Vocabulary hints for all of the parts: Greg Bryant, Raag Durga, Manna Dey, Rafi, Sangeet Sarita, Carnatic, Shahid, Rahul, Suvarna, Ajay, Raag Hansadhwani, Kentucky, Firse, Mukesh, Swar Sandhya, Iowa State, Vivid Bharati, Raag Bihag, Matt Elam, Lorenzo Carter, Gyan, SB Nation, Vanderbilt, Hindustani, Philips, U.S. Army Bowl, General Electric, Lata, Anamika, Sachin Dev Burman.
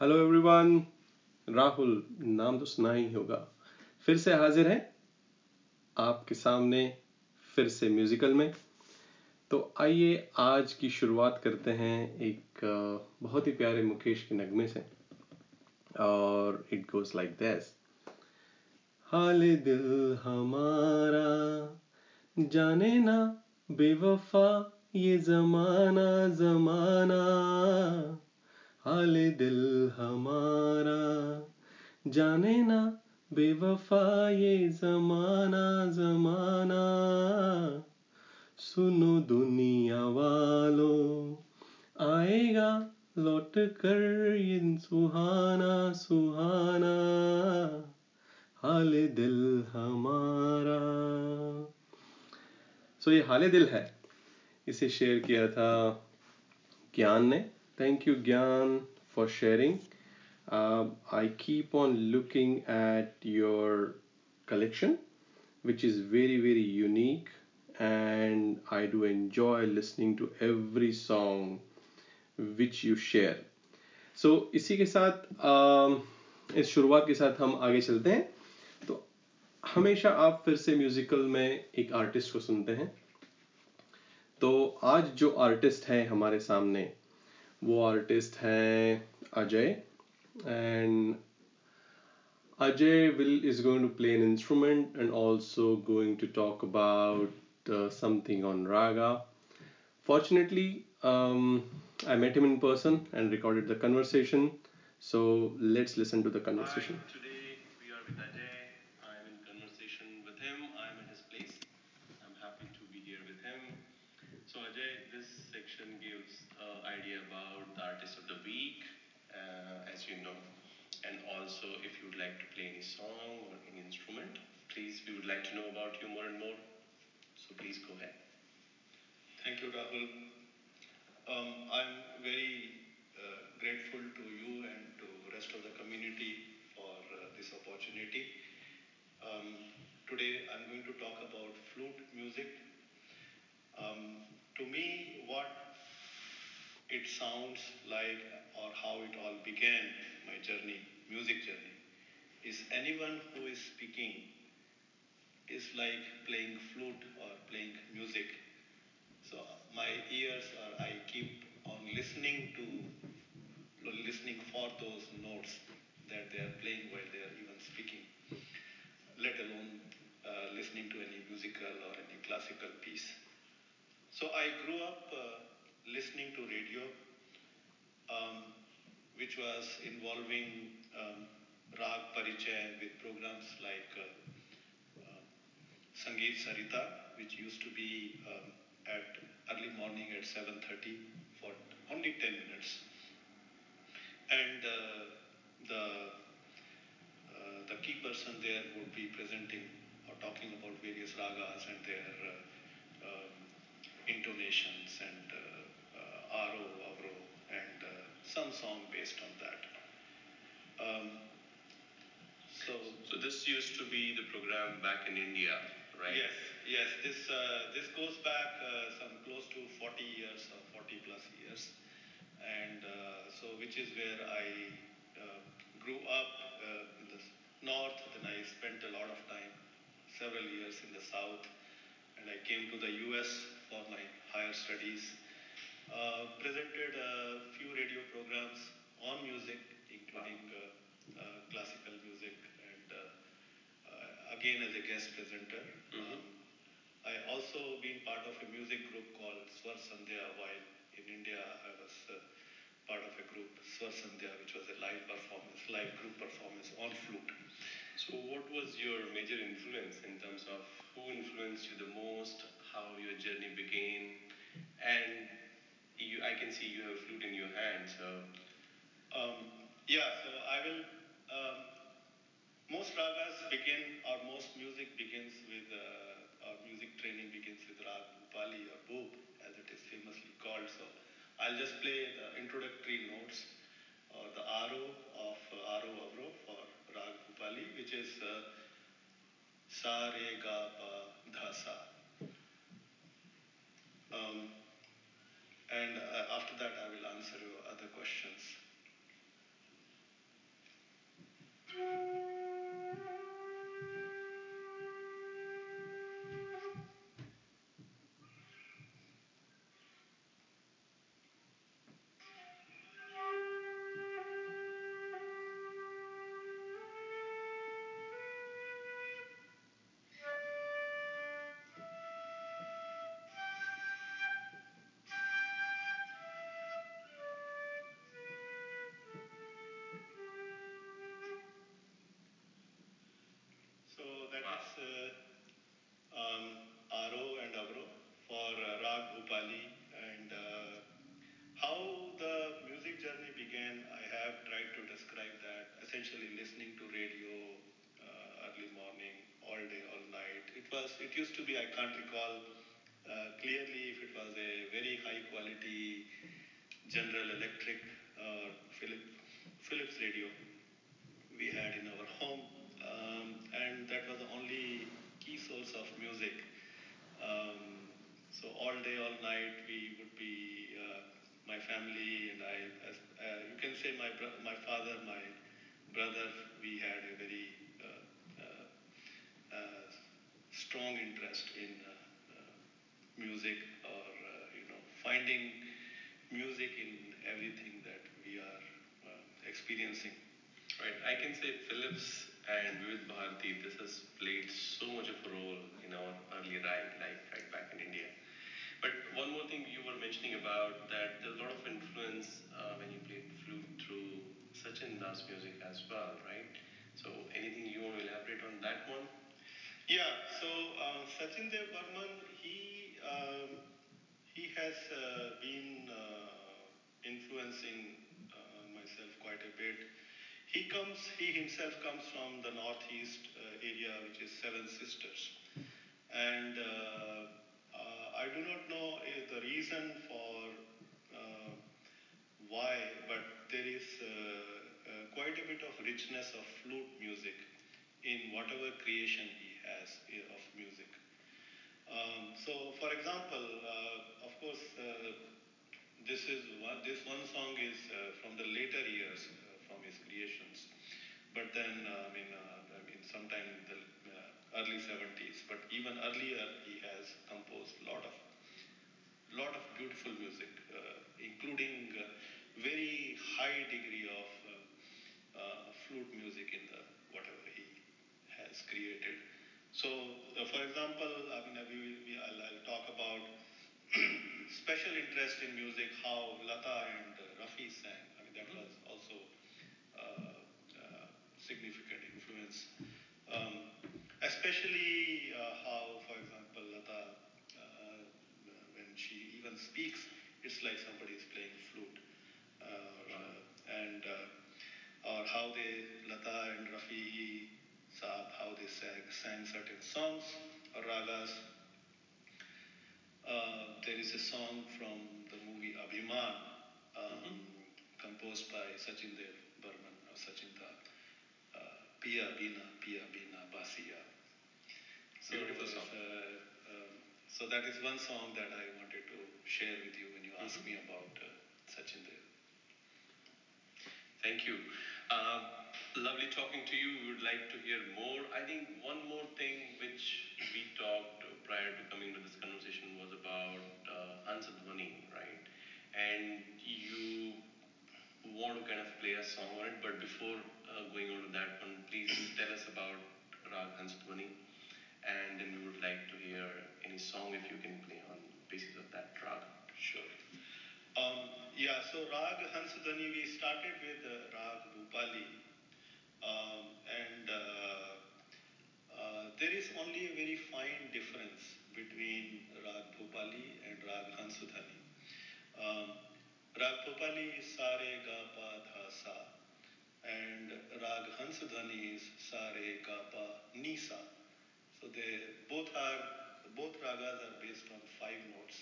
Hello everyone, Rahul नाम तो सुना ही होगा। फिर से हाजिर हैं आपके सामने, फिर से म्यूजिकल में। तो आइए आज की शुरुआत करते हैं एक बहुत ही प्यारे मुकेश के नगमे से, और इट गोज लाइक दिस। हाल दिल हमारा जाने ना बेवफा ये जमाना जमाना, हाल दिल हमारा जाने ना बेवफा ये जमाना जमाना। सुनो दुनिया वालों आएगा लौट कर ये सुहाना सुहाना, हाल दिल हमारा। सो ये हाल दिल है, इसे शेयर किया था ज्ञान ने। Thank you, Gyan, for sharing. I keep on looking at your collection, which is very, very unique. And I do enjoy listening to every song which you share. So, इसी के साथ, इस शुरुआत के साथ हम आगे चलते हैं। तो हमेशा आप फिर से म्यूजिकल में एक आर्टिस्ट को सुनते हैं। तो आज जो आर्टिस्ट है हमारे सामने, वो आर्टिस्ट है Ajay. And Ajay is going to play an instrument and also going to talk about something on raga. Fortunately, I met him in person and recorded the conversation. So let's listen to the conversation. Hi, today we are with Ajay. I'm in conversation with him. I'm at his place. I'm happy to be here with him. So Ajay, this section gives an idea about the artist of the week, as you know, and also if you would like to play any song or any instrument, please, we would like to know about you more and more. So please go ahead. Thank you, Rahul. I'm very grateful to you and to the rest of the community for this opportunity. Today I'm going to talk about flute music. To me, what it sounds like or how it all began, my journey, music journey, is anyone who is speaking is like playing flute or playing music. So my ears or I keep on listening for those notes that they are playing while they are even speaking, let alone listening to any musical or any classical piece. So I grew up listening to radio, which was involving Raag Parichay with programs like Sangeet Sarita, which used to be at early morning at 7:30 for only 10 minutes. And the key person there would be presenting or talking about various ragas and their intonations and aro, avro, and some song based on that. So this used to be the program back in India, right? Yes. This goes back some close to 40 years or 40 plus years, and so which is where I grew up in the north. Then I spent a lot of time, several years in the south, and I came to the U.S. for my higher studies, presented a few radio programs on music, including classical music, and again as a guest presenter. Mm-hmm. I also been part of a music group called Swar Sandhya, while in India I was part of a group, Swar Sandhya, which was a live group performance on flute. So what was your major influence in terms of who influenced you the most, how your journey began? And I can see you have a flute in your hand, so... so I will... most ragas begin, or most music begins with, or music training begins with Raag Bhupali or Bhup, as it is famously called. So I'll just play the introductory notes, or the aro of aro avro for Raag Bhupali, which is sa re ga pa dha sa. And after that I will answer your other questions. essentially listening to radio early morning, all day, all night. It used to be, I can't recall clearly if it was a very high quality General Electric or Philips radio we had in our home, and that was the only key source of music. So all day, all night, we would be my family and I. You can say my father, my brother. We had a very strong interest in music, or finding music in everything that we are experiencing. Right, I can say Philips and Vivid Bharati, this has played so much of a role in our early Raag life right back in India. But one more thing you were mentioning about that there's a lot of influence when you played flute through Sachin Das music as well, right? So anything you want to elaborate on that one? Yeah, so Sachin Dev Burman, he has been influencing myself quite a bit. He himself comes from the northeast area, which is Seven Sisters. And I do not know the reason for why, but there is quite a bit of richness of flute music in whatever creation he has of music. So, for example, of course, this one song is from the later years, from his creations, but then sometime in the early 70s, but even earlier he has composed lot of beautiful music, including very high degree of flute music in the whatever he has created. So for example, I'll talk about special interest in music, how Lata and Rafi sang. That was also significant influence, especially how, for example, Lata, when she even speaks, it's like somebody is playing flute, or how Lata and Rafi Saab, how they sang certain songs or ragas. There is a song from the movie Abhiman, composed by Sachin Dev Burman or Sachinda. Piya Bina Basiya. So beautiful song. So that is one song that I wanted to share with you when you asked me about Sachin Dev. Thank you. Lovely talking to you. We would like to hear more. I think one more thing which we talked prior to coming to this conversation was about Hansadhwani, right? And you want to kind of play a song on it, but before going on to that one, please tell us about Raag Hansadhwani, and then we would like to hear any song if you can play on the basis of that Raag. Sure. Yeah, so Raag Hansadhwani, we started with Raag Bhupali, and there is only a very fine difference between Raag Bhupali and Raag Hansadhwani. Raag Bhupali is sa re ga pa dha sa, and Raag Hansadhwani is sa re ga pa ni sa. So they both ragas are based on 5 notes,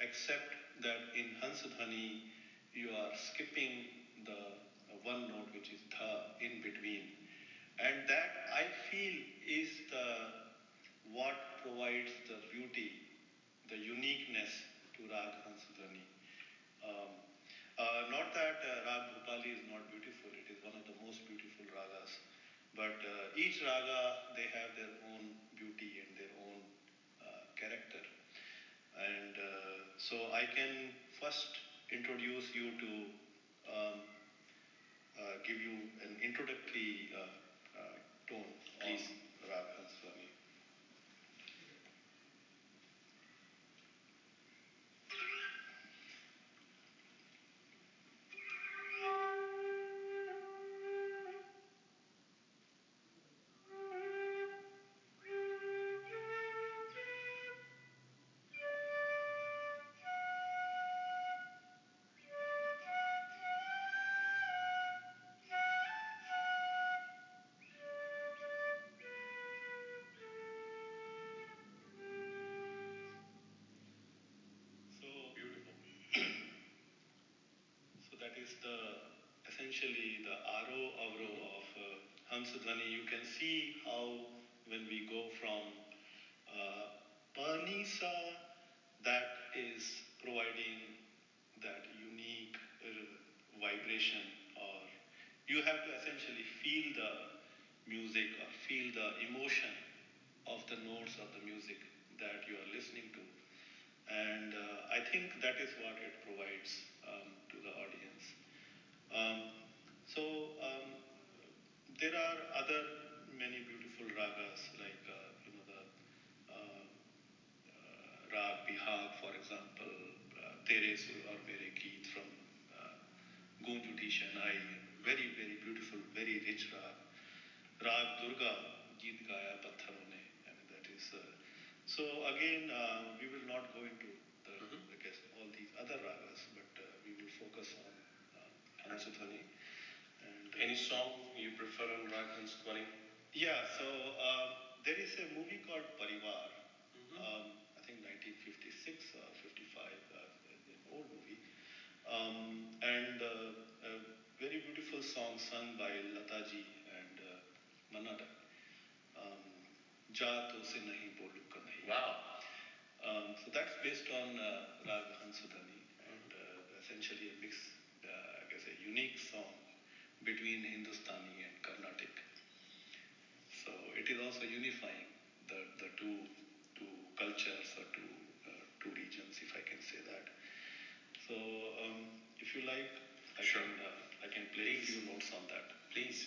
except that in Hansadhwani you are skipping the 1 note, which is dha, in between, and that I feel is what provides the beauty, the uniqueness to Raag Hansadhwani. Not that Raag Bhupali is not beautiful, it is one of the most beautiful ragas, but each raga, they have their own beauty and their own character. And so I can first introduce you to, give you an introductory tone Please. On Raag Hansadhwani. that is essentially the aro of Hansadhwani. You can see how when we go from Panisa, that is providing that unique vibration, or you have to essentially feel the music or feel the emotion of the notes of the music that you are listening to. And I think that is what it provides to the audience. There are other many beautiful ragas, like the Raag Bihag, for example, Tere Sur Aur Mere Geet from Goonjuti Shehnai, very, very beautiful, very rich Raag. Raag Durga, Geet Gaya Pattharon Ne, that is. So again, we will not go into all these other ragas, but we will focus on Hansadhwani. And any song you prefer on Raag Hansadhwani? Yeah, so there is a movie called Parivar. I think 1956 or 55, an old movie. And a very beautiful song sung by Lata ji and Manna Dey. Ja to se nahi bolu ka nahi. Wow. So that's based on Raag Hansadhwani, and essentially a mix, a unique song between Hindustani and Carnatic. So it is also unifying the two cultures, or two regions, if I can say that. So if you like, I can play a few notes on that. Please.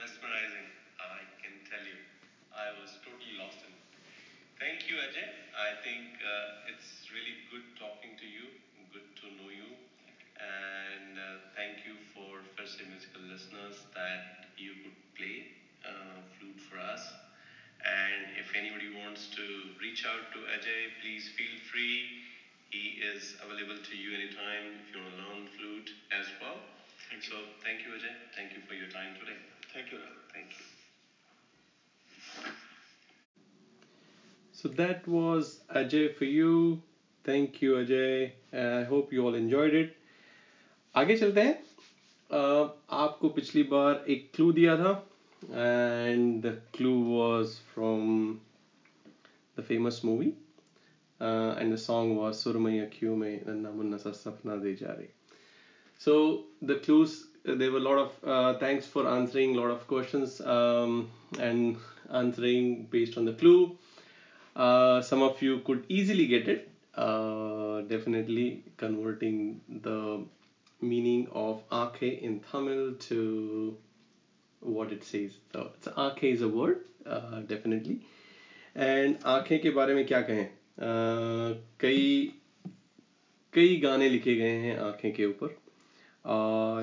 Mesmerizing, I can tell you. I was totally lost in it. Thank you, Ajay. I think it's really good talking to you, good to know you. And thank you for Firse Musical listeners that you could play flute for us. And if anybody wants to reach out to Ajay, please feel free. He is available to you anytime if you want to learn flute as well. So thank you, Ajay. Thank you for your time today. Thank you, Rahul. Thank you. So that was Ajay for you. Thank you, Ajay. I hope you all enjoyed it. आगे चलते हैं. आपको पिछली बार एक clue दिया था, and the clue was from the famous movie, and the song was सुरमैया क्यों में नन्हा मुन्ना सा सपना दे जा रे. So the clues, there were a lot of thanks for answering a lot of questions and answering based on the clue. Some of you could easily get it, definitely converting the meaning of Aakhe in Tamil to what it says. So Aakhe is a word, definitely. And Aakhe ke baare mein kya kahein? कई गाने लिखे गए हैं आँखें के ऊपर,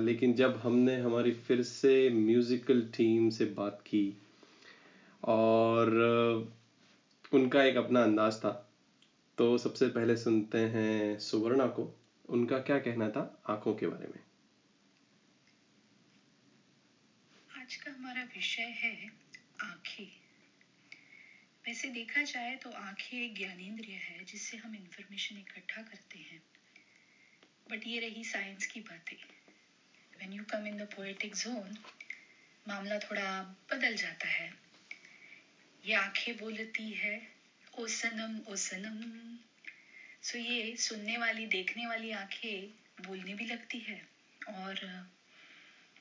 लेकिन जब हमने हमारी फिर से म्यूज़िकल टीम से बात की और उनका एक अपना अंदाज़ था, तो सबसे पहले सुनते हैं सुवर्णा को, उनका क्या कहना था आँखों के बारे में। आज का हमारा विषय है आँखें। वैसे देखा जाए तो आँखें एक ज्ञानेंद्रिय है जिससे हम इंफॉर्मेशन इकट्ठा करते हैं, बट ये रही साइंस की बातें। When you come in the poetic zone मामला थोड़ा बदल जाता है। ये आँखें बोलती है ओ सनम ओ सनम। सो ये सुनने वाली देखने वाली आँखें बोलने भी लगती है, और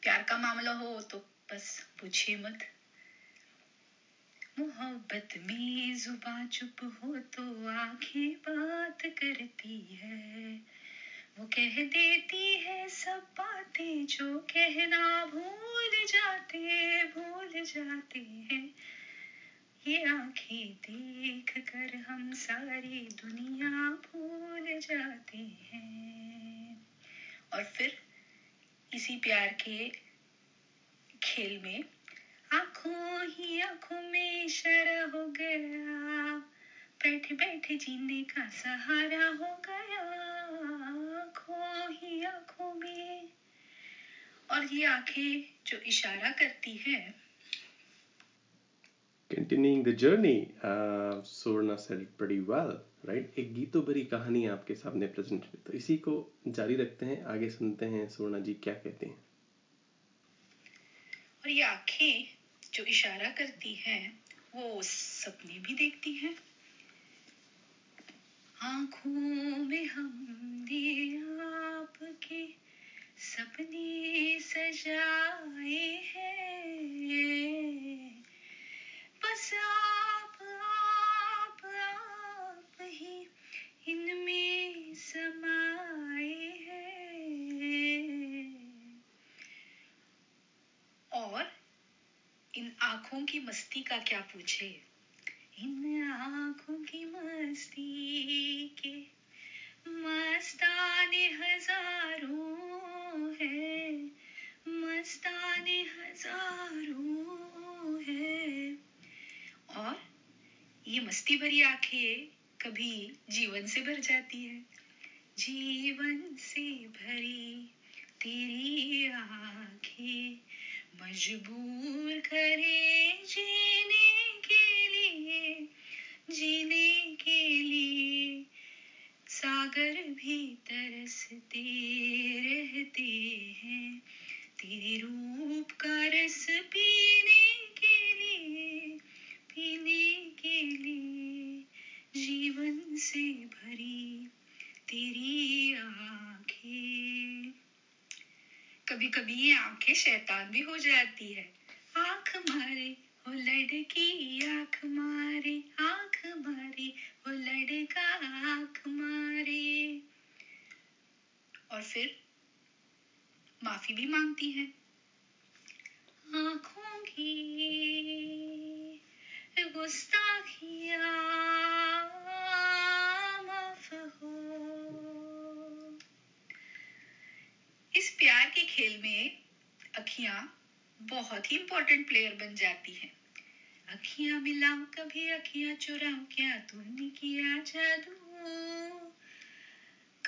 प्यार का मामला हो तो बस पूछिए मत। मोहब्बत में जुबां चुप हो तो आँखें बात करती है, वो कह देती है सब बातें जो कहना भूल जाते हैं। ये आँखें देख कर हम सारी दुनिया भूल जाते हैं। और फिर इसी प्यार के खेल में आँखों ही आँखों में इशारा हो गया, बैठ बैठ जीने का सहारा हो गया, आँखों ही आँखों में। और ये आँखें जो इशारा करती है। Continuing the journey, Suvarna said it pretty well, right? एक गीतों भरी कहानी आपके सामने प्रेजेंट है, तो इसी को जारी रखते हैं, आगे सुनते हैं सुवर्णा जी क्या कहते हैं। और ये आँखें जो इशारा करती हैं वो सपने भी देखती हैं। आँखों में हमने आपके सपने सजाए हैं, बस आप ही इनमें समाए हैं। और इन आँखों की मस्ती का क्या पूछे, इन आँखों की मस्ती के मस्ताने हजारों है, मस्ताने हजारों है। और ये मस्ती भरी आँखें कभी जीवन से भर जाती है। जीवन से भरी तेरी आँखें मजबूर करे जीने के लिए। सागर भी तरसते रहते हैं तेरे रूप का रस पीने के लिए। जीवन से भरी तेरी आँखें। कभी कभी ये आँखें शैतान भी हो जाती है। आँख मारे हो लड़की आँख मारे हो लड़का आँख मारे। और फिर माफी भी मांगती है। आँखों की गुस्ताखियाँ माफ हो। इस प्यार के खेल में अखियां बहुत ही इम्पोर्टेंट प्लेयर बन जाती हैं। अखियां मिलाऊं कभी अखियां चुराऊं, क्या तूने किया जादू,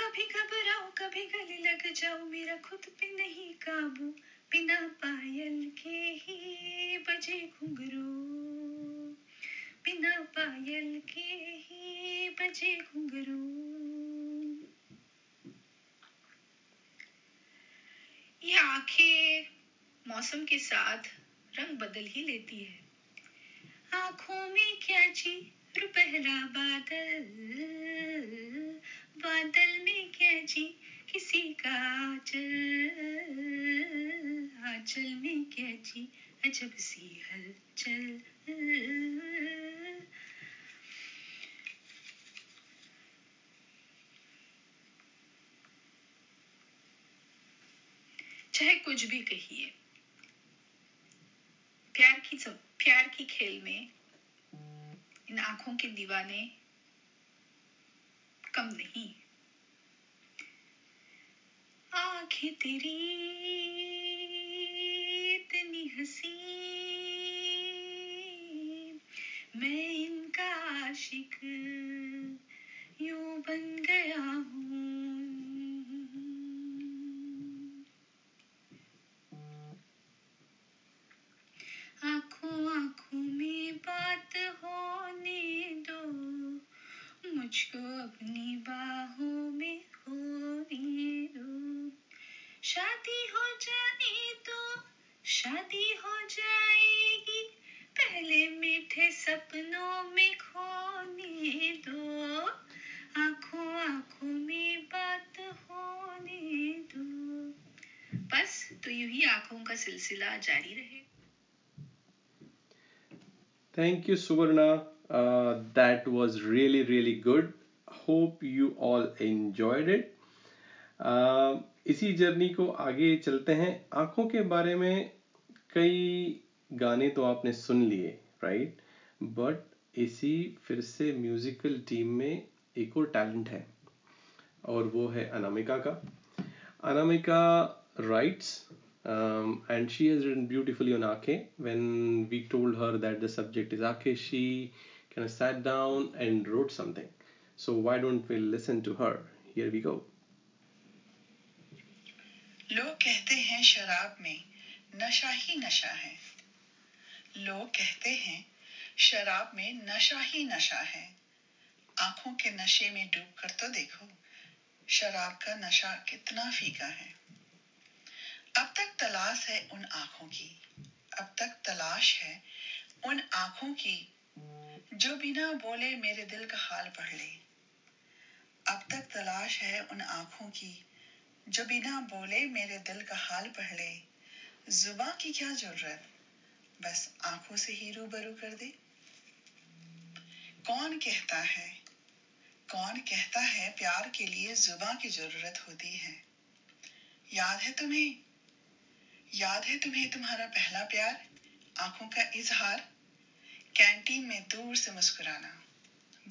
कभी घबराऊं कभी गले लग जाऊं, मेरा खुद पे नहीं काबू, बिना पायल के ही बजे घुंघरू, बिना पायल के ही बजे घुंघरू। ये आँखें मौसम के साथ रंग बदल ही लेती है। आँखों में क्या जी रुपहला बादल, बादल में क्या जी किसी का आंचल, आंचल में क्या जी अजब सी हलचल। चाहे कुछ भी कहिए, प्यार की खेल में इन आँखों के दीवाने कम नहीं। आंखें तेरी इतनी हसीन, मैं इनका आशिक यूं बन गया हूं। आंखों आंखों में बात होने दो, मुझको अपनी बाहों में खोने दो। शादी हो जाने दो, शादी हो जाएगी, पहले मीठे सपनों में खोने दो। आंखों आंखों में बात होने दो। बस तो यूं ही आंखों का सिलसिला जारी रहे। Thank you, Suvarna. That was really, really good. Hope you all enjoyed it. इसी जर्नी को आगे चलते हैं। आँखों के बारे में कई गाने तो आपने सुन लिए, राइट? बट इसी फिर से म्यूजिकल टीम में एक और टैलेंट है और वो है अनामिका का। Anamika writes and she has written beautifully on Aake. When we told her that the subject is Aake, she kind of sat down and wrote something. So why don't we listen to her? Here we go. लोग कहते हैं शराब में नशा ही नशा है, लोग कहते हैं शराब में नशा ही नशा है, आँखों के नशे में डूब कर तो देखो शराब का नशा कितना फीका है। अब तक तलाश है उन आँखों की, अब तक तलाश है उन आँखों की जो बिना बोले मेरे दिल का हाल पढ़ ले। अब तक तलाश है उन आँखों की जो बिना बोले मेरे दिल का हाल पढ़ ले। जुबां की क्या जरूरत, बस आँखों से ही रूबरू कर दे। कौन कहता है प्यार के लिए जुबां की जरूरत होती है। याद है तुम्हें तुम्हारा पहला प्यार, आंखों का इजहार, कैंटीन में दूर से मुस्कुराना,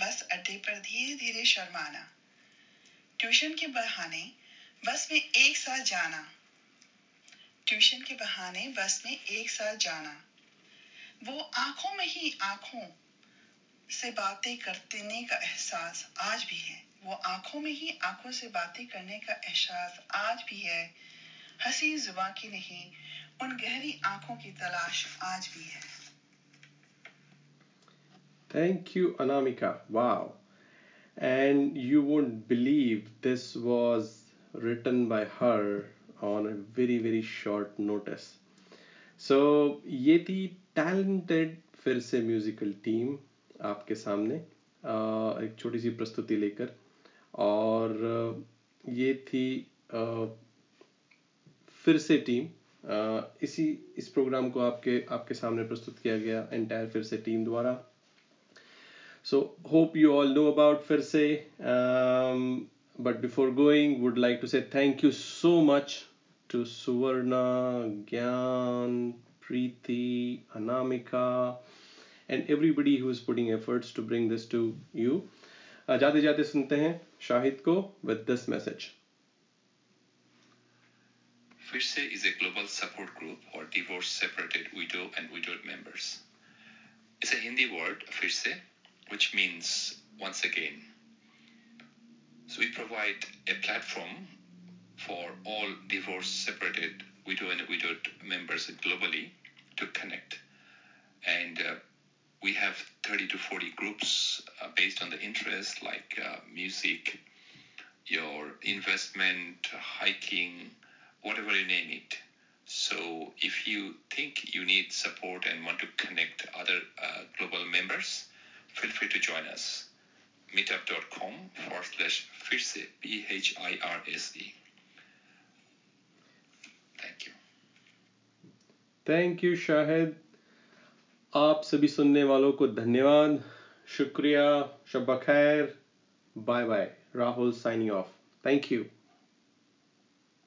बस अड्डे पर धीरे धीरे शर्माना, ट्यूशन के बहाने बस में एक साथ जाना। वो आंखों में ही आंखों से बातें करने का एहसास आज भी है, हंसी जुबां की नहीं, उन गहरी आंखों की तलाश आज भी है। Thank you, Anamika. Wow. And you won't believe this was written by her on a very, very short notice. So, ये थी talented फिर से म्यूजिकल टीम आपके सामने एक छोटी सी प्रस्तुति लेकर, और ये थी फिर से टीम। इस प्रोग्राम को आपके सामने प्रस्तुत किया गया एंटायर फिर से टीम द्वारा। So hope you all know about फिर से, but before going would like to say thank you so much to Suvarna, Gyan, Preeti, Anamika and everybody who is putting efforts to bring this to you. जाते जाते सुनते हैं शाहिद को with this message. Firse is a global support group for divorce-separated widow and widowed members. It's a Hindi word, Firse, which means once again. So we provide a platform for all divorce-separated widow and widowed members globally to connect. And we have 30 to 40 groups based on the interest, like music, your investment, hiking, whatever you name it. So if you think you need support and want to connect other global members, feel free to join us. meetup.com/Firse, Phirse. Thank you. Thank you, Shahid. आप सभी सुनने वालों को धन्यवाद, शुक्रिया, शब्बा खैर, bye bye. Rahul signing off. Thank you.